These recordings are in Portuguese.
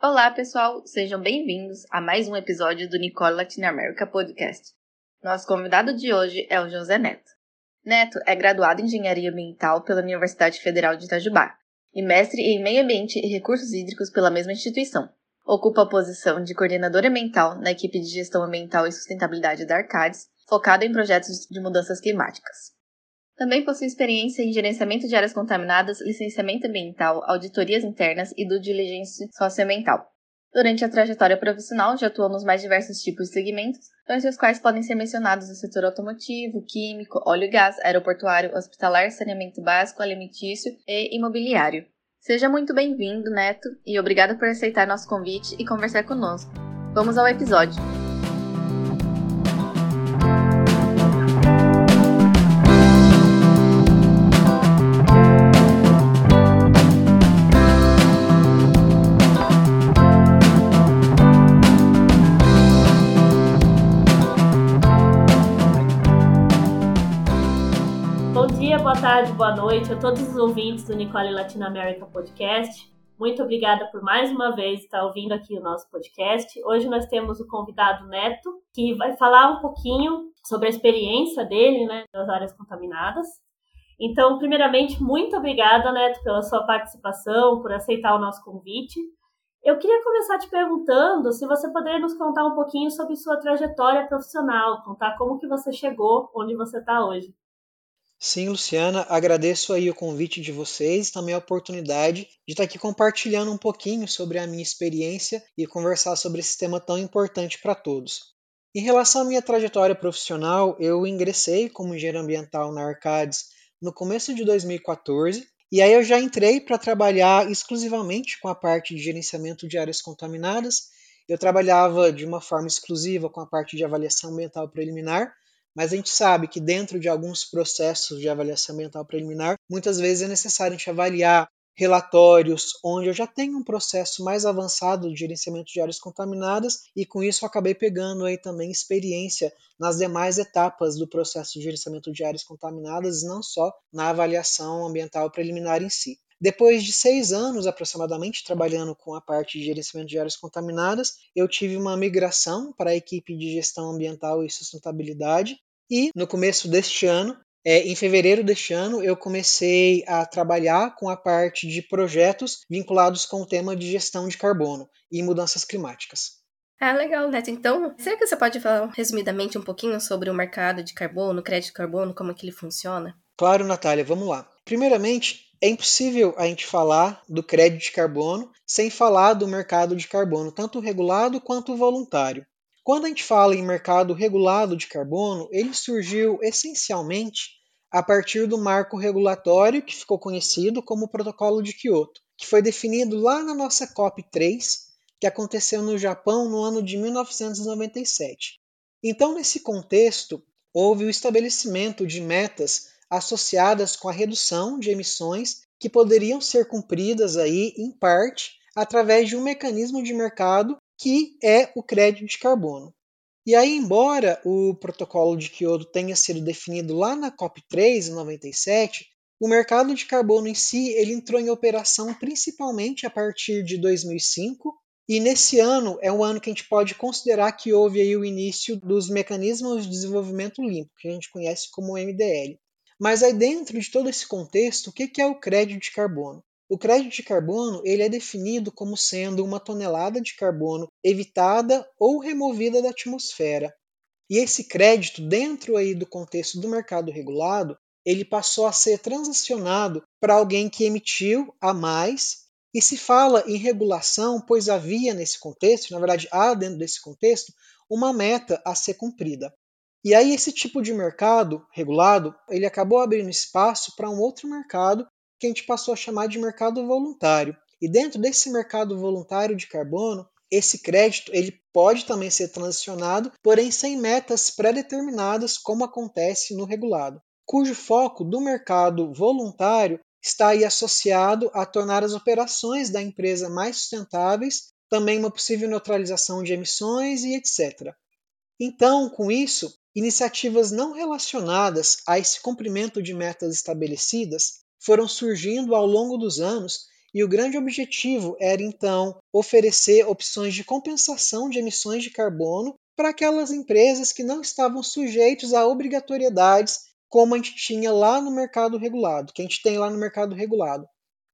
Olá, pessoal! Sejam bem-vindos a mais um episódio do Nicole Latin America Podcast. Nosso convidado de hoje é o José Neto. Neto é graduado em Engenharia Ambiental pela Universidade Federal de Itajubá e mestre em Meio Ambiente e Recursos Hídricos pela mesma instituição. Ocupa a posição de coordenador ambiental na equipe de Gestão Ambiental e Sustentabilidade da Arcades, focada em projetos de mudanças climáticas. Também possui experiência em gerenciamento de áreas contaminadas, licenciamento ambiental, auditorias internas e due diligence socioambiental. Durante a trajetória profissional, já atuou nos mais diversos tipos de segmentos, entre os quais podem ser mencionados o setor automotivo, químico, óleo e gás, aeroportuário, hospitalar, saneamento básico, alimentício e imobiliário. Seja muito bem-vindo, Neto, e obrigado por aceitar nosso convite e conversar conosco. Vamos ao episódio. Boa tarde, boa noite a todos os ouvintes do Nicole Latin America Podcast. Muito obrigada por mais uma vez estar ouvindo aqui o nosso podcast. Hoje nós temos o convidado Neto, que vai falar um pouquinho sobre a experiência dele, né, das áreas contaminadas. Então, primeiramente, muito obrigada, Neto, pela sua participação, por aceitar o nosso convite. Eu queria começar te perguntando se você poderia nos contar um pouquinho sobre sua trajetória profissional, contar como que você chegou onde você está hoje. Sim, Luciana, agradeço aí o convite de vocês e também a oportunidade de estar aqui compartilhando um pouquinho sobre a minha experiência e conversar sobre esse tema tão importante para todos. Em relação à minha trajetória profissional, eu ingressei como engenheiro ambiental na Arcades no começo de 2014 e aí eu já entrei para trabalhar exclusivamente com a parte de gerenciamento de áreas contaminadas. Eu trabalhava de uma forma exclusiva com a parte de avaliação ambiental preliminar, mas a gente sabe que dentro de alguns processos de avaliação ambiental preliminar, muitas vezes é necessário a gente avaliar relatórios onde eu já tenho um processo mais avançado de gerenciamento de áreas contaminadas e com isso eu acabei pegando aí também experiência nas demais etapas do processo de gerenciamento de áreas contaminadas e não só na avaliação ambiental preliminar em si. Depois de 6 anos, aproximadamente, trabalhando com a parte de gerenciamento de áreas contaminadas, eu tive uma migração para a equipe de gestão ambiental e sustentabilidade. E no começo deste ano, em fevereiro deste ano, eu comecei a trabalhar com a parte de projetos vinculados com o tema de gestão de carbono e mudanças climáticas. Ah, legal, Neto. Então, será que você pode falar resumidamente um pouquinho sobre o mercado de carbono, o crédito de carbono, como é que ele funciona? Claro, Natália, vamos lá. Primeiramente, é impossível a gente falar do crédito de carbono sem falar do mercado de carbono, tanto regulado quanto voluntário. Quando a gente fala em mercado regulado de carbono, ele surgiu essencialmente a partir do marco regulatório que ficou conhecido como o Protocolo de Kyoto, que foi definido lá na nossa COP3, que aconteceu no Japão no ano de 1997. Então, nesse contexto, houve o estabelecimento de metas associadas com a redução de emissões que poderiam ser cumpridas aí, em parte, através de um mecanismo de mercado que é o crédito de carbono. E aí, embora o Protocolo de Kyoto tenha sido definido lá na COP3, em 97, o mercado de carbono em si ele entrou em operação principalmente a partir de 2005, e nesse ano é um ano que a gente pode considerar que houve aí o início dos mecanismos de desenvolvimento limpo, que a gente conhece como MDL. Mas aí dentro de todo esse contexto, o que é o crédito de carbono? O crédito de carbono ele é definido como sendo uma tonelada de carbono evitada ou removida da atmosfera. E esse crédito, dentro aí do contexto do mercado regulado, ele passou a ser transacionado para alguém que emitiu a mais. E se fala em regulação, pois havia nesse contexto, na verdade há dentro desse contexto, uma meta a ser cumprida. E aí esse tipo de mercado regulado, ele acabou abrindo espaço para um outro mercado que a gente passou a chamar de mercado voluntário. E dentro desse mercado voluntário de carbono, esse crédito ele pode também ser transacionado, porém sem metas pré-determinadas, como acontece no regulado, cujo foco do mercado voluntário está aí associado a tornar as operações da empresa mais sustentáveis, também uma possível neutralização de emissões e etc. Então, com isso, iniciativas não relacionadas a esse cumprimento de metas estabelecidas foram surgindo ao longo dos anos E o grande objetivo era, então, oferecer opções de compensação de emissões de carbono para aquelas empresas que não estavam sujeitas a obrigatoriedades como a gente tinha lá no mercado regulado, que a gente tem lá no mercado regulado.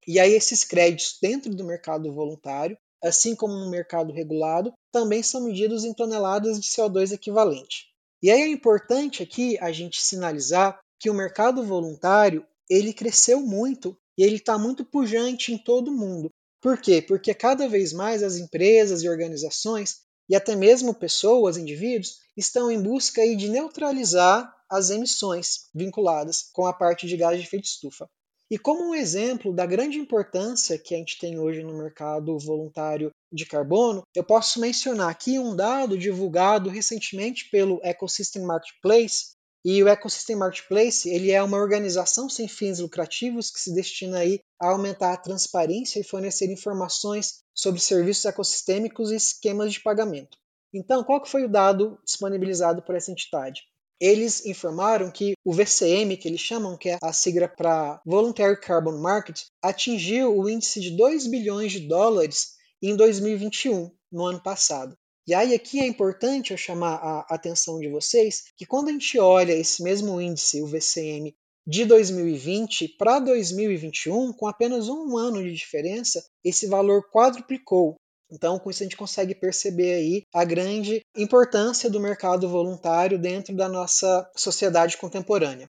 E aí esses créditos dentro do mercado voluntário, assim como no mercado regulado, também são medidos em toneladas de CO2 equivalente. E aí é importante aqui a gente sinalizar que o mercado voluntário, ele cresceu muito e ele está muito pujante em todo o mundo. Por quê? Porque cada vez mais as empresas e organizações, e até mesmo pessoas, indivíduos, estão em busca aí de neutralizar as emissões vinculadas com a parte de gás de efeito estufa. E como um exemplo da grande importância que a gente tem hoje no mercado voluntário de carbono, eu posso mencionar aqui um dado divulgado recentemente pelo Ecosystem Marketplace. E o Ecosystem Marketplace, ele é uma organização sem fins lucrativos que se destina aí a aumentar a transparência e fornecer informações sobre serviços ecossistêmicos e esquemas de pagamento. Então, qual que foi o dado disponibilizado por essa entidade? Eles informaram que o VCM, que eles chamam, que é a sigla para Voluntary Carbon Market, atingiu o índice de US$ 2 bilhões em 2021, no ano passado. E aí aqui é importante eu chamar a atenção de vocês que quando a gente olha esse mesmo índice, o VCM, de 2020 para 2021, com apenas um ano de diferença, esse valor quadruplicou. Então, com isso a gente consegue perceber aí a grande importância do mercado voluntário dentro da nossa sociedade contemporânea.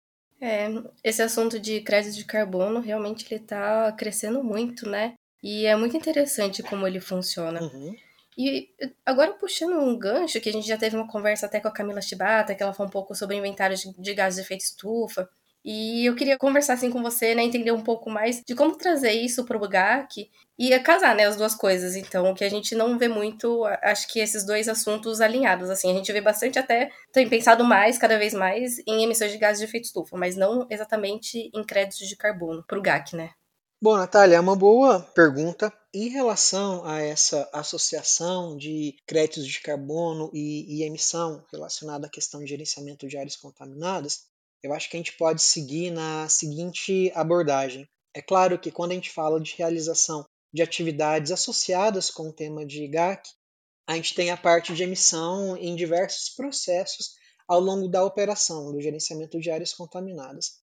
Esse assunto de crédito de carbono, realmente ele está crescendo muito, né? E é muito interessante como ele funciona. Uhum. E agora puxando um gancho, que a gente já teve uma conversa até com a Camila Shibata, que ela falou um pouco sobre inventário de gases de efeito estufa, e eu queria conversar assim com você, né, entender um pouco mais de como trazer isso para o GAC e casar, né, as duas coisas, então, que a gente não vê muito, acho que esses dois assuntos alinhados, assim, a gente vê bastante até, tem pensado mais, cada vez mais, em emissões de gases de efeito estufa, mas não exatamente em créditos de carbono para o GAC, né? Bom, Natália, é uma boa pergunta. Em relação a essa associação de créditos de carbono e emissão relacionada à questão de gerenciamento de áreas contaminadas, eu acho que a gente pode seguir na seguinte abordagem. É claro que quando a gente fala de realização de atividades associadas com o tema de GAC, a gente tem a parte de emissão em diversos processos ao longo da operação do gerenciamento de áreas contaminadas.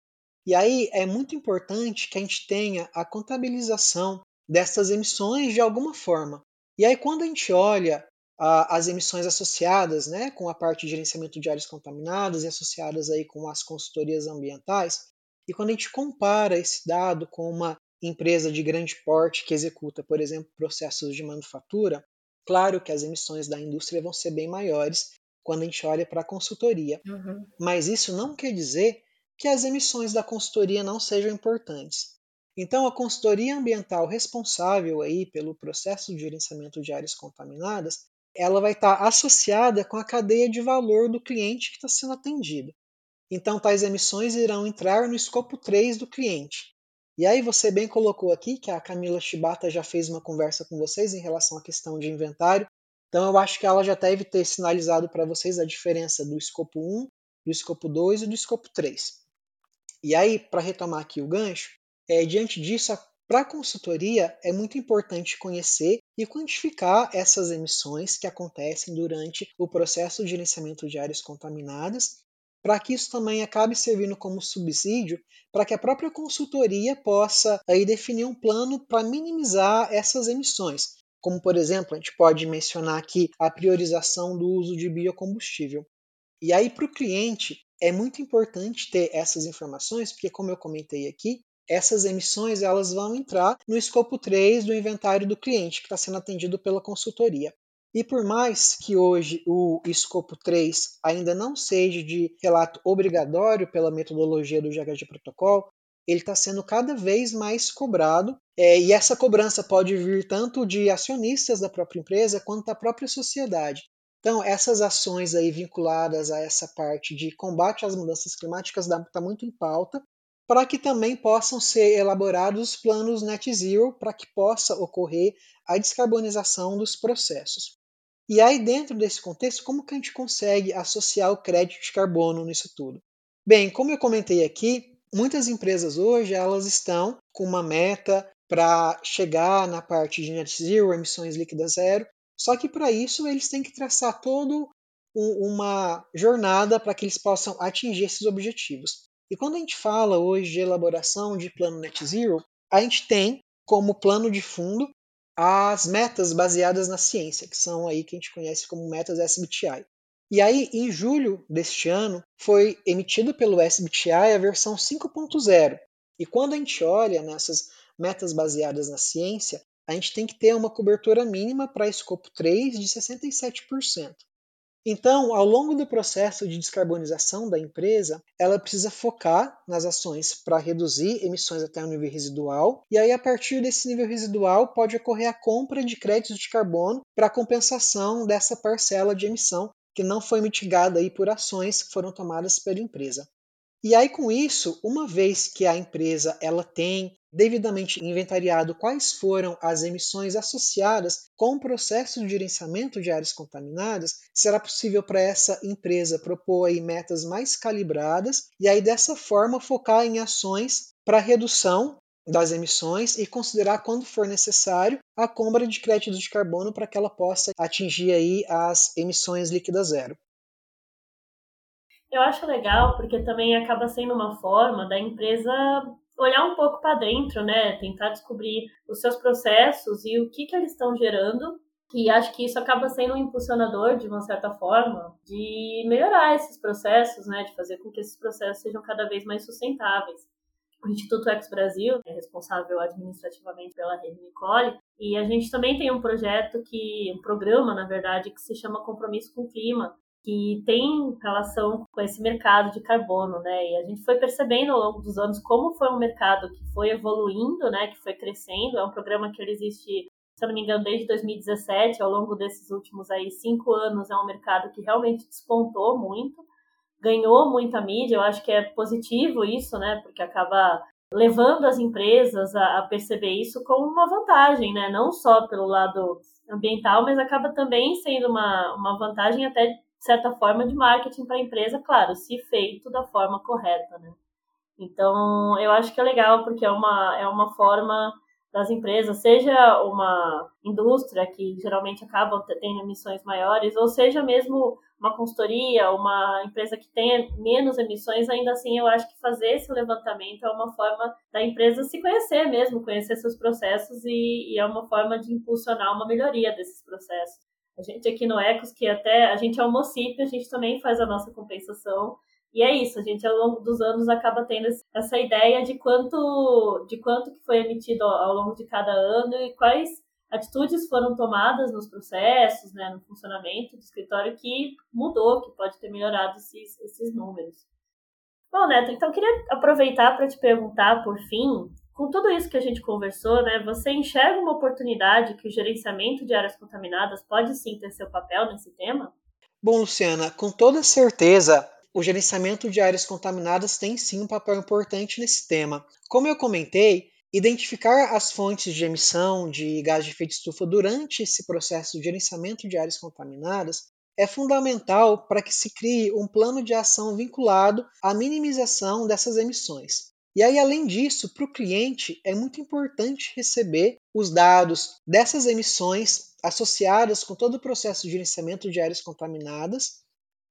E aí é muito importante que a gente tenha a contabilização dessas emissões de alguma forma. E aí quando a gente olha as emissões associadas, né, com a parte de gerenciamento de áreas contaminadas e associadas aí com as consultorias ambientais, e quando a gente compara esse dado com uma empresa de grande porte que executa, por exemplo, processos de manufatura, claro que as emissões da indústria vão ser bem maiores quando a gente olha para a consultoria. Uhum. Mas isso não quer dizer que as emissões da consultoria não sejam importantes. Então, a consultoria ambiental responsável aí pelo processo de gerenciamento de áreas contaminadas, ela vai estar associada com a cadeia de valor do cliente que está sendo atendido. Então, tais emissões irão entrar no escopo 3 do cliente. E aí você bem colocou aqui que a Camila Shibata já fez uma conversa com vocês em relação à questão de inventário. Então, eu acho que ela já deve ter sinalizado para vocês a diferença do escopo 1, do escopo 2 e do escopo 3. E aí, para retomar aqui o gancho, diante disso, para a consultoria é muito importante conhecer e quantificar essas emissões que acontecem durante o processo de gerenciamento de áreas contaminadas, para que isso também acabe servindo como subsídio para que a própria consultoria possa aí definir um plano para minimizar essas emissões. Como, por exemplo, a gente pode mencionar aqui a priorização do uso de biocombustível. E aí, para o cliente, é muito importante ter essas informações, porque, como eu comentei aqui, essas emissões elas vão entrar no escopo 3 do inventário do cliente, que está sendo atendido pela consultoria. E por mais que hoje o escopo 3 ainda não seja de relato obrigatório pela metodologia do GHG Protocol, ele está sendo cada vez mais cobrado, e essa cobrança pode vir tanto de acionistas da própria empresa quanto da própria sociedade. Então, essas ações aí vinculadas a essa parte de combate às mudanças climáticas está muito em pauta, para que também possam ser elaborados os planos net zero, para que possa ocorrer a descarbonização dos processos. E aí, dentro desse contexto, como que a gente consegue associar o crédito de carbono nisso tudo? Bem, como eu comentei aqui, muitas empresas hoje elas estão com uma meta para chegar na parte de net zero, emissões líquidas zero. Só que para isso eles têm que traçar toda uma jornada para que eles possam atingir esses objetivos. E quando a gente fala hoje de elaboração de plano net zero, a gente tem como plano de fundo as metas baseadas na ciência, que são aí que a gente conhece como metas SBTi. E aí, em julho deste ano, foi emitido pelo SBTi a versão 5.0. E quando a gente olha nessas metas baseadas na ciência, a gente tem que ter uma cobertura mínima para escopo 3 de 67%. Então, ao longo do processo de descarbonização da empresa, ela precisa focar nas ações para reduzir emissões até o nível residual, e aí a partir desse nível residual pode ocorrer a compra de créditos de carbono para compensação dessa parcela de emissão que não foi mitigada aí por ações que foram tomadas pela empresa. E aí com isso, uma vez que a empresa ela tem devidamente inventariado quais foram as emissões associadas com o processo de gerenciamento de áreas contaminadas, será possível para essa empresa propor aí metas mais calibradas e aí dessa forma focar em ações para redução das emissões e considerar quando for necessário a compra de créditos de carbono para que ela possa atingir aí as emissões líquidas zero. Eu acho legal porque também acaba sendo uma forma da empresa olhar um pouco para dentro, né? Tentar descobrir os seus processos e o que eles estão gerando. E acho que isso acaba sendo um impulsionador, de uma certa forma, de melhorar esses processos, né? De fazer com que esses processos sejam cada vez mais sustentáveis. O Instituto Ex-Brasil é responsável administrativamente pela rede Nicole. E a gente também tem um projeto, um programa, na verdade, que se chama Compromisso com o Clima, que tem relação com esse mercado de carbono, né? E a gente foi percebendo ao longo dos anos como foi um mercado que foi evoluindo, né? Que foi crescendo. É um programa que ele existe, se eu não me engano, desde 2017. Ao longo desses últimos 5 anos, é um mercado que realmente despontou muito, ganhou muita mídia. Eu acho que é positivo isso, né? Porque acaba levando as empresas a perceber isso como uma vantagem, né? Não só pelo lado ambiental, mas acaba também sendo uma vantagem até de certa forma, de marketing para a empresa, claro, se feito da forma correta, né? Então, eu acho que é legal, porque é uma forma das empresas, seja uma indústria que geralmente acaba tendo emissões maiores, ou seja mesmo uma consultoria, uma empresa que tenha menos emissões, ainda assim, eu acho que fazer esse levantamento é uma forma da empresa se conhecer mesmo, conhecer seus processos e é uma forma de impulsionar uma melhoria desses processos. A gente aqui no Ecos, que até a gente é o Mocip, a gente também faz a nossa compensação. E é isso, a gente ao longo dos anos acaba tendo essa ideia de quanto que foi emitido ao longo de cada ano e quais atitudes foram tomadas nos processos, né, no funcionamento do escritório que mudou, que pode ter melhorado esses números. Bom, Neto, então eu queria aproveitar para te perguntar, por fim, com tudo isso que a gente conversou, né, você enxerga uma oportunidade que o gerenciamento de áreas contaminadas pode sim ter seu papel nesse tema? Bom, Luciana, com toda certeza, o gerenciamento de áreas contaminadas tem sim um papel importante nesse tema. Como eu comentei, identificar as fontes de emissão de gás de efeito de estufa durante esse processo de gerenciamento de áreas contaminadas é fundamental para que se crie um plano de ação vinculado à minimização dessas emissões. E aí, além disso, para o cliente é muito importante receber os dados dessas emissões associadas com todo o processo de gerenciamento de áreas contaminadas,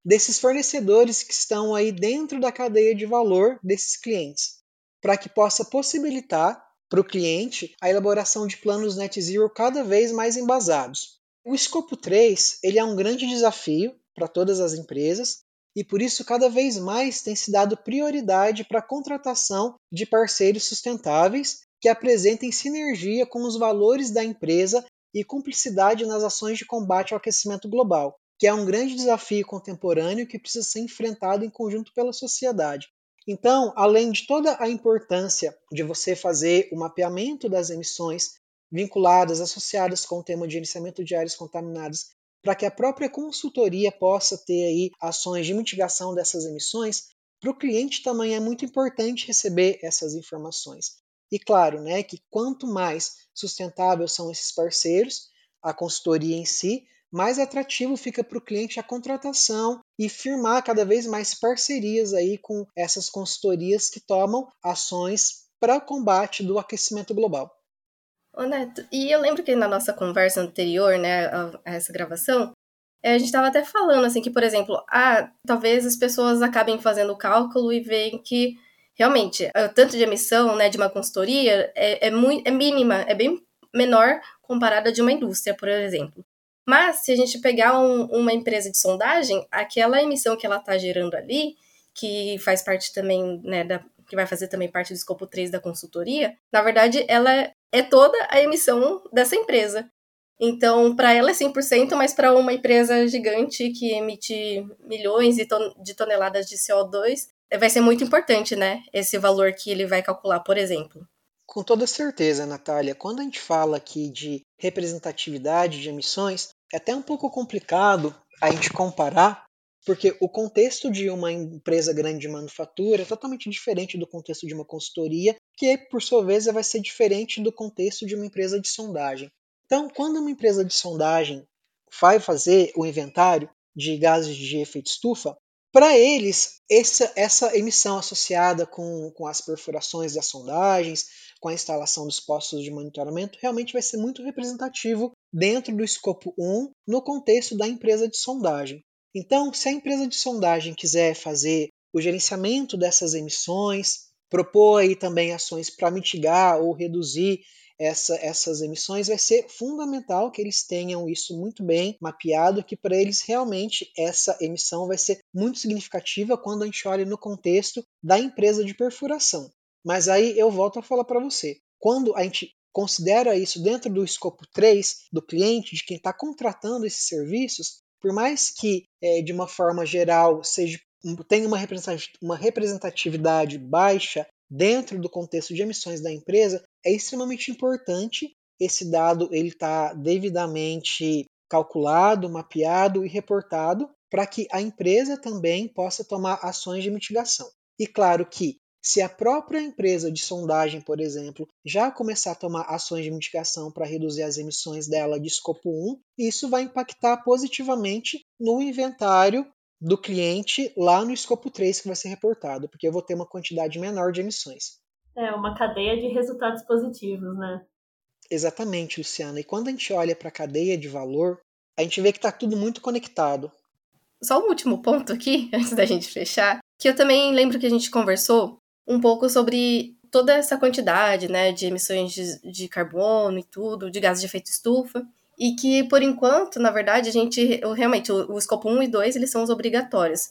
desses fornecedores que estão aí dentro da cadeia de valor desses clientes, para que possa possibilitar para o cliente a elaboração de planos net zero cada vez mais embasados. O escopo 3 ele é um grande desafio para todas as empresas, e por isso cada vez mais tem se dado prioridade para a contratação de parceiros sustentáveis que apresentem sinergia com os valores da empresa e cumplicidade nas ações de combate ao aquecimento global, que é um grande desafio contemporâneo que precisa ser enfrentado em conjunto pela sociedade. Então, além de toda a importância de você fazer o mapeamento das emissões vinculadas, associadas com o tema de gerenciamento de áreas contaminadas, para que a própria consultoria possa ter aí ações de mitigação dessas emissões, para o cliente também é muito importante receber essas informações. E claro, né, que quanto mais sustentáveis são esses parceiros, a consultoria em si, mais atrativo fica para o cliente a contratação e firmar cada vez mais parcerias aí com essas consultorias que tomam ações para o combate do aquecimento global. Ô Neto, e eu lembro que na nossa conversa anterior, né, a essa gravação, a gente estava até falando, assim, que, por exemplo, talvez as pessoas acabem fazendo o cálculo e veem que, realmente, o tanto de emissão, né, de uma consultoria é mínima, é bem menor comparada a de uma indústria, por exemplo. Mas, se a gente pegar uma empresa de sondagem, aquela emissão que ela está gerando ali, que faz parte também, né, que vai fazer também parte do escopo 3 da consultoria, na verdade, ela é toda a emissão dessa empresa. Então, para ela é 100%, mas para uma empresa gigante que emite milhões de toneladas de CO2, vai ser muito importante, né, esse valor que ele vai calcular, por exemplo. Com toda certeza, Natália. Quando a gente fala aqui de representatividade de emissões, é até um pouco complicado a gente comparar, porque o contexto de uma empresa grande de manufatura é totalmente diferente do contexto de uma consultoria, que, por sua vez, vai ser diferente do contexto de uma empresa de sondagem. Então, quando uma empresa de sondagem vai fazer o inventário de gases de efeito estufa, para eles, essa emissão associada com as perfurações das sondagens, com a instalação dos postos de monitoramento, realmente vai ser muito representativo dentro do escopo 1, no contexto da empresa de sondagem. Então, se a empresa de sondagem quiser fazer o gerenciamento dessas emissões, propor aí também ações para mitigar ou reduzir essas emissões, vai ser fundamental que eles tenham isso muito bem mapeado, que para eles realmente essa emissão vai ser muito significativa quando a gente olha no contexto da empresa de perfuração. Mas aí eu volto a falar para você, quando a gente considera isso dentro do escopo 3 do cliente, de quem está contratando esses serviços, por mais que de uma forma geral tenha uma representatividade baixa dentro do contexto de emissões da empresa, é extremamente importante esse dado estar devidamente calculado, mapeado e reportado para que a empresa também possa tomar ações de mitigação. E claro que, se a própria empresa de sondagem, por exemplo, já começar a tomar ações de mitigação para reduzir as emissões dela de escopo 1, isso vai impactar positivamente no inventário do cliente lá no escopo 3 que vai ser reportado, porque eu vou ter uma quantidade menor de emissões. É uma cadeia de resultados positivos, né? Exatamente, Luciana. E quando a gente olha para a cadeia de valor, a gente vê que está tudo muito conectado. Só um último ponto aqui, antes da gente fechar, que eu também lembro que a gente conversou um pouco sobre toda essa quantidade, né, de emissões de carbono e tudo, de gases de efeito estufa, e que, por enquanto, na verdade, a gente realmente, o escopo 1 e 2, eles são os obrigatórios.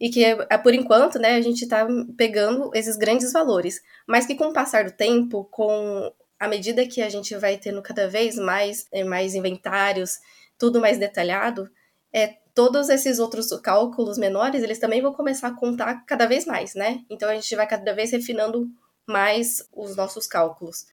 E que, por enquanto, né, a gente está pegando esses grandes valores, mas que com o passar do tempo, com a medida que a gente vai tendo cada vez mais inventários, tudo mais detalhado, todos esses outros cálculos menores, eles também vão começar a contar cada vez mais, né? Então a gente vai cada vez refinando mais os nossos cálculos.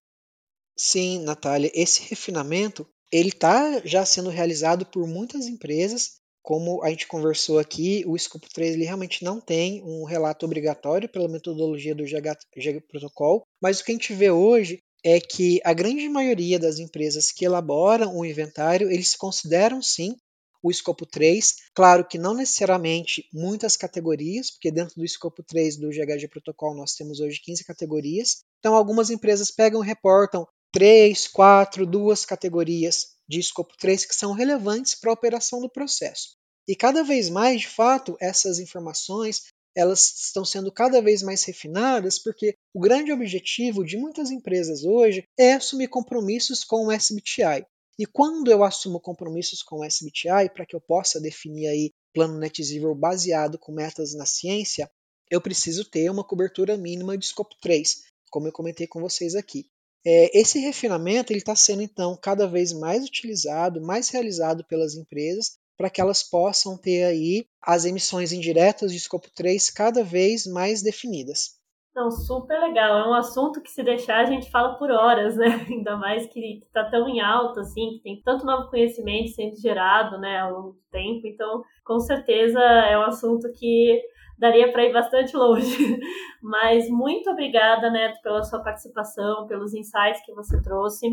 Sim, Natália, esse refinamento, ele está já sendo realizado por muitas empresas. Como a gente conversou aqui, o escopo 3 ele realmente não tem um relato obrigatório pela metodologia do GHG Protocol, mas o que a gente vê hoje é que a grande maioria das empresas que elaboram o inventário, eles consideram sim o escopo 3, claro que não necessariamente muitas categorias, porque dentro do escopo 3 do GHG Protocol nós temos hoje 15 categorias, então algumas empresas pegam e reportam 3, 4, 2 categorias de escopo 3 que são relevantes para a operação do processo. E cada vez mais, de fato, essas informações elas estão sendo cada vez mais refinadas, porque o grande objetivo de muitas empresas hoje é assumir compromissos com o SBTi. E quando eu assumo compromissos com o SBTi, para que eu possa definir aí plano net zero baseado com metas na ciência, eu preciso ter uma cobertura mínima de escopo 3, como eu comentei com vocês aqui. Esse refinamento está sendo, então, cada vez mais utilizado, mais realizado pelas empresas, para que elas possam ter aí as emissões indiretas de escopo 3 cada vez mais definidas. Então, super legal. É um assunto que, se deixar, a gente fala por horas, né? Ainda mais que está tão em alta, assim, que tem tanto novo conhecimento sendo gerado, né, ao longo do tempo. Então, com certeza, é um assunto que daria para ir bastante longe. Mas muito obrigada, Neto, pela sua participação, pelos insights que você trouxe.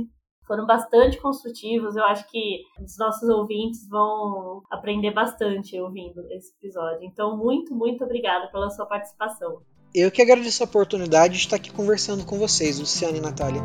Foram bastante construtivos, eu acho que os nossos ouvintes vão aprender bastante ouvindo esse episódio. Então, muito, muito obrigada pela sua participação. Eu que agradeço a oportunidade de estar aqui conversando com vocês, Luciana e Natália.